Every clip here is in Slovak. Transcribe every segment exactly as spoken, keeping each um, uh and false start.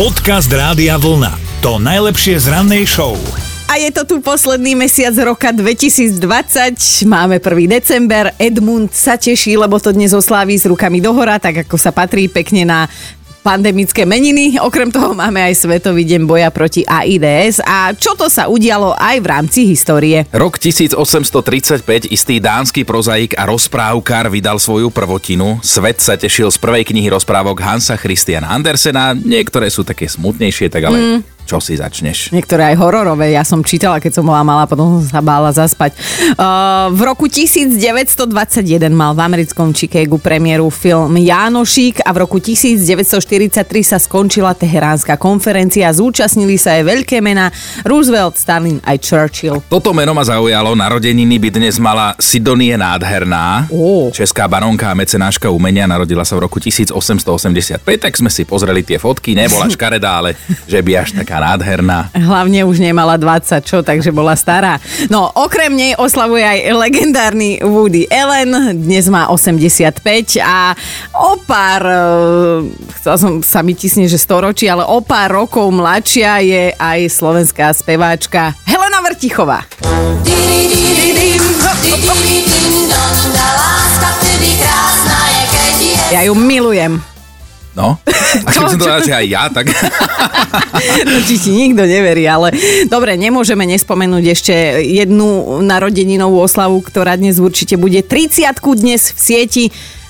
Podcast Rádia Vlna. To najlepšie z rannej show. A je to tu posledný mesiac roka dvetisícdvadsať, máme prvý december, Edmund sa teší, lebo to dnes osláví s rukami dohora, tak ako sa patrí, pekne na pandemické meniny. Okrem toho máme aj Svetový deň boja proti AIDS. A čo to sa udialo aj v rámci histórie? Rok tisícosemstotridsaťpäť istý dánsky prozaik a rozprávkar vydal svoju prvotinu. Svet sa tešil z prvej knihy rozprávok Hansa Christiana Andersena. Niektoré sú také smutnejšie, tak ale... Mm. Čo si začneš? Niektoré aj hororové, ja som čítala, keď som bola malá, potom sa bála zaspať. Uh, v roku devätnásť dvadsaťjeden mal v americkom Chicagu premiéru film Jánošík a v roku devätnásť štyridsaťtri sa skončila teheránska konferencia, zúčastnili sa aj veľké mená Roosevelt, Stalin aj Churchill. Toto meno ma zaujalo, narodeniny by dnes mala Sidonie Nádherná, oh. česká baronka a mecenáška umenia, narodila sa v roku osemnásť osemdesiatpäť, tak sme si pozreli tie fotky, nebola škaredá, ale že by až taká nádherná. Hlavne už nemala dvadsať, čo, takže bola stará. No, okrem nej oslavuje aj legendárny Woody Allen, dnes má osemdesiatpäť a o pár, chcel som sa mi tisne, že storočí, ale o pár rokov mladšia je aj slovenská speváčka Helena Vertichová. Ja ju milujem. No, a keď som to dala, že aj ja, tak... No, či ti nikto neverí, ale... Dobre, nemôžeme nespomenúť ešte jednu narodeninovú oslavu, ktorá dnes určite bude tridsiatku dnes v sieti.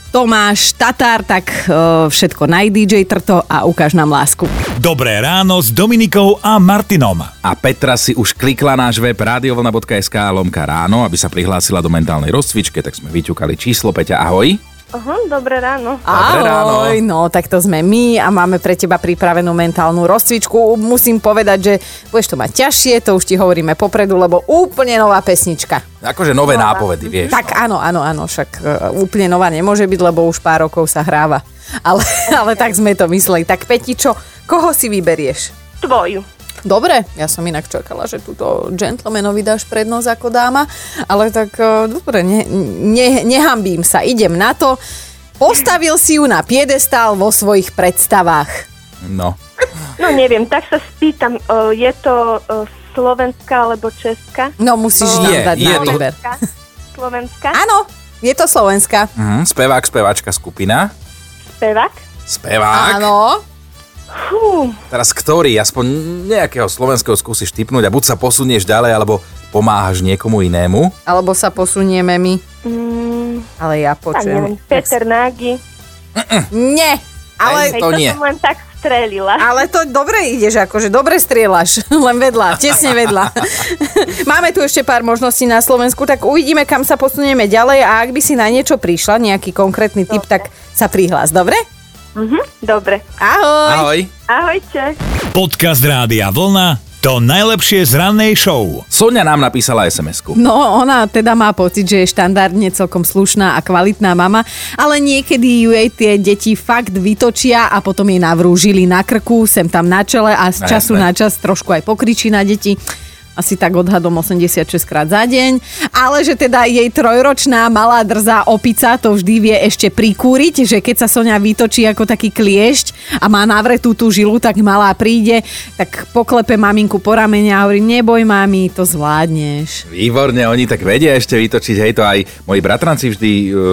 Tomáš Tatár, tak e, všetko naj dý džej Trto a ukáž nám lásku. Dobré ráno s Dominikou a Martinom. A Petra si už klikla náš web rádiovlna bodka es ká lomka ráno, aby sa prihlásila do mentálnej rozcvičke, tak sme vyťukali číslo. Peťa, ahoj. Aha, dobré ráno. Dobré ráno. Ahoj, no tak to sme my a máme pre teba pripravenú mentálnu rozcvičku. Musím povedať, že budeš to mať ťažšie, to už ti hovoríme popredu, lebo úplne nová pesnička. Akože nové nová. Nápovedy, vieš. Tak áno, áno, áno, však úplne nová nemôže byť, lebo už pár rokov sa hráva. Ale, ale tak sme to mysleli. Tak Petičo, koho si vyberieš? Tvoju. Dobre, ja som inak čakala, že túto gentlemanovi dáš prednosť ako dáma, ale tak dobre, ne, ne, nehambím sa, idem na to. Postavil si ju na piedestál vo svojich predstavách. No. No neviem, tak sa spýtam, je to slovenská alebo česká? No musíš nám dať na výber. Slovenská? Slovenská? Áno, je to slovenská. Mhm, spevák, speváčka, skupina. Spevák? Spevák. Áno. Hú. Teraz ktorý? Aspoň nejakého slovenského skúsiš tipnúť a buď sa posunieš ďalej, alebo pomáhaš niekomu inému. Alebo sa posunieme my. Mm. Ale ja počujem. Peter Nagy. Nie. Ale to nie. Som len tak strelila. Ale to dobre ideš, akože dobre strieľaš. Len vedľa, tesne vedľa. Máme tu ešte pár možností na Slovensku, tak uvidíme, kam sa posunieme ďalej a ak by si na niečo prišla, nejaký konkrétny tip, tak sa prihlás, dobre? Mhm, dobre. Ahoj. Ahoj. Ahojte. Podcast Rádia Vlna. To najlepšie z rannej show. Sonia nám napísala es em esku. No, ona teda má pocit, že je štandardne celkom slušná a kvalitná mama, ale niekedy ju jej tie deti fakt vytočia a potom jej navrúžili na krku, sem tam na čele a z času na čas trošku aj pokričí na deti. Asi tak odhadom osemdesiatšesťkrát za deň, ale že teda jej trojročná malá drzá opica to vždy vie ešte prikúriť, že keď sa Soňa vytočí ako taký kliešť a má navretú tú žilu, tak malá príde, tak poklepe maminku po ramene a hovorí, neboj mami, to zvládneš. Výborne, oni tak vedia ešte vytočiť, hej, to aj moji bratranci vždy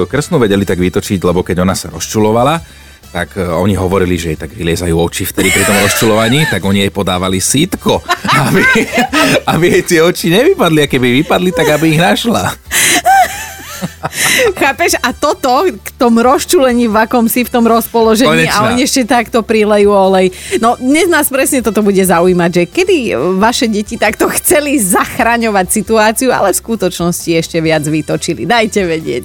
krstnú vedeli tak vytočiť, lebo keď ona sa rozčulovala, tak oni hovorili, že jej tak vyliezajú oči vtedy pri tom rozčulovaní, tak oni jej podávali sítko, aby, aby jej tie oči nevypadli, a keby vypadli, tak aby ich našla. Chápeš? A toto, k tom rozčulení, v akom si v tom rozpoložení Konečná. A oni ešte takto prilejú olej. No, dnes nás presne toto bude zaujímať, že kedy vaše deti takto chceli zachraňovať situáciu, ale v skutočnosti ešte viac vytočili. Dajte vedieť.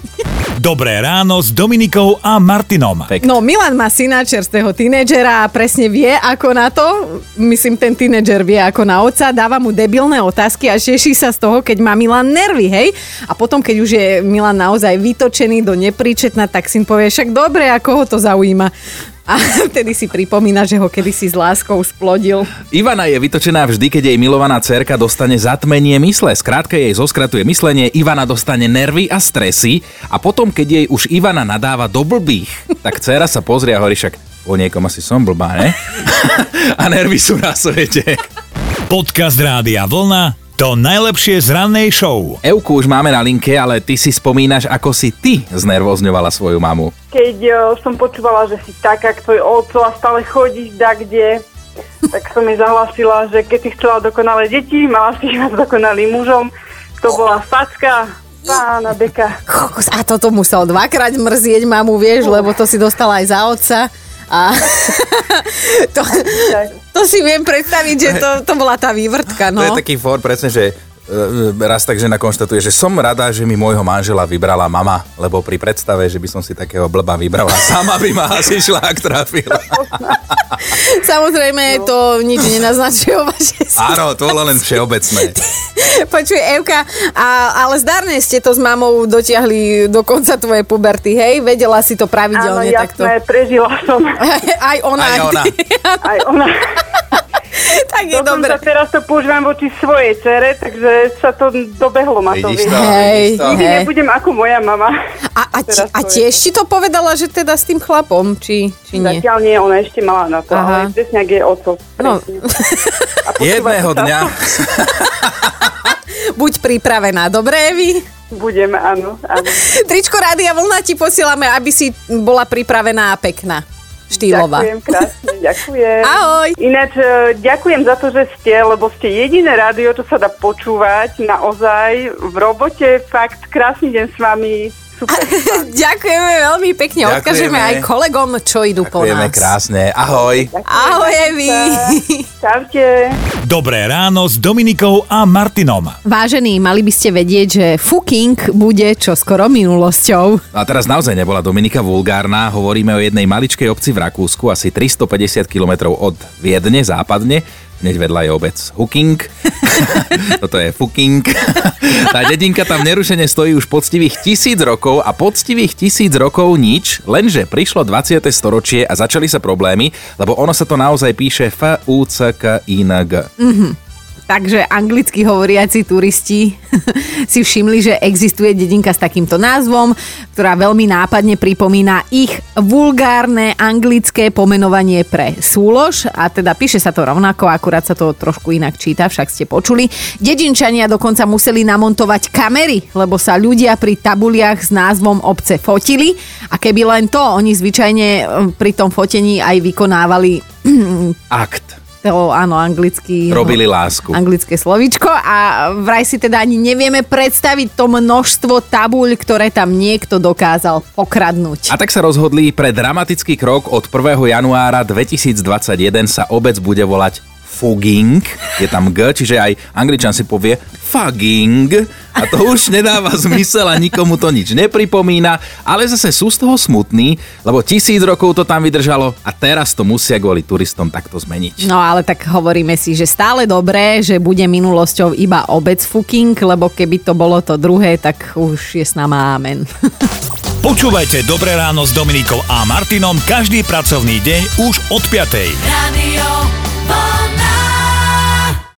Dobré ráno s Dominikou a Martinom. Fakt. No, Milan má syna, čerstvého tínedžera a presne vie, ako na to. Myslím, ten tínedžer vie, ako na otca. Dáva mu debilné otázky a teší sa z toho, keď má Milan nervy, hej? A potom, keď už je Milan naozaj vytočený do nepríčetna, tak syn povie, však dobre, a koho to zaujíma? A vtedy si pripomína, že ho kedysi s láskou splodil. Ivana je vytočená vždy, keď jej milovaná dcerka dostane zatmenie mysle. Skrátka jej zoskratuje myslenie, Ivana dostane nervy a stresy a potom, keď jej už Ivana nadáva do blbých, tak dcera sa pozrie a hovorí, však O niekom asi som blbá, ne? A nervy sú na svete. Podcast Rádia Vlna, to najlepšie z rannej show. Evku už máme na linke, ale ty si spomínaš, ako si ty znervozňovala svoju mamu. Keď o, som počúvala, že si taká, tvoj otco a stále chodíš dakde, tak som jej zahlasila, že keď si chcela dokonalé deti, mala si ich s dokonalým mužom. To bola facka. Pána Beka. A toto musel dvakrát mrzieť mamu, vieš, lebo to si dostala aj za otca. A to, to si viem predstaviť, že to, to bola tá vývrtka, no. To je taký for, presne, že raz tak žena konštatuje, že som rada, že mi môjho manžela vybrala mama, lebo pri predstave, že by som si takého blba vybrala, sama by ma asi šla, ak trafila. Samozrejme, no. To nič nenaznačuje o vašej sestri. Áno, to bolo len všeobecné. Počuj, Evka, a, ale zdarne ste to s mamou dotiahli do konca tvojej puberty, hej? Vedela si to pravidelne takto? Áno, jasné, takto. Prežila som. Aj ona. Aj ona. Aj ona. Tak je dobre. Sa teraz to používam voči svojej dcere, takže sa to dobehlo ma to. Hej, nikdy hej. Nebudem ako moja mama. A, a, ti, a tiež ti to povedala, že teda s tým chlapom, či, či nie? Zatiaľ nie, ona ešte mala na to, aha. Ale presne ak je oco. No. Jedného dňa. Buď pripravená, dobre, Evi? Budem, áno, áno. Tričko Rádia Vlna ti posielame, aby si bola pripravená a pekná. Štýlová. Ďakujem krásne, ďakujem. Ahoj. Ináč ďakujem za to, že ste, lebo ste jediné rádio, čo sa dá počúvať naozaj v robote. Fakt krásny deň s vami. Super. S vami. Ďakujeme veľmi pekne. Ďakujeme. Odkážeme aj kolegom, čo idú ďakujeme po nás. Ďakujeme krásne. Ahoj. Ďakujeme. Ahoj, Evi. Čaute. Dobré ráno s Dominikou a Martinom. Vážení, mali by ste vedieť, že Fucking bude čoskoro minulosťou. A teraz naozaj nebola Dominika vulgárna. Hovoríme o jednej maličkej obci v Rakúsku, asi tristopäťdesiat kilometrov od Viedne, západne. Hneď vedľa je obec Fucking. Toto je Fucking. Tá dedinka tam nerušene stojí už poctivých tisíc rokov a poctivých tisíc rokov nič, lenže prišlo dvadsiate storočie a začali sa problémy, lebo ono sa to naozaj píše F U C K I N G. Mhm. Takže anglicky hovoriaci turisti si všimli, že existuje dedinka s takýmto názvom, ktorá veľmi nápadne pripomína ich vulgárne anglické pomenovanie pre súlož. A teda píše sa to rovnako, akurát sa to trošku inak číta, však ste počuli. Dedinčania dokonca museli namontovať kamery, lebo sa ľudia pri tabuliach s názvom obce fotili. A keby len to, oni zvyčajne pri tom fotení aj vykonávali akt. To, áno, anglicky... Robili lásku. Anglické slovíčko a vraj si teda ani nevieme predstaviť to množstvo tabuľ, ktoré tam niekto dokázal okradnúť. A tak sa rozhodli pre dramatický krok od prvého januára dvetisícdvadsaťjeden sa obec bude volať Fugging. Je tam G, čiže aj Angličan si povie Fugging a to už nedáva zmysel a nikomu to nič nepripomína, ale zase sú z toho smutní, lebo tisíc rokov to tam vydržalo a teraz to musia kvôli turistom takto zmeniť. No ale tak hovoríme si, že stále dobré, že bude minulosťou iba obec Fucking, lebo keby to bolo to druhé, tak už je s nama amen. Počúvajte Dobré ráno s Dominikou a Martinom každý pracovný deň už od piatej. Radio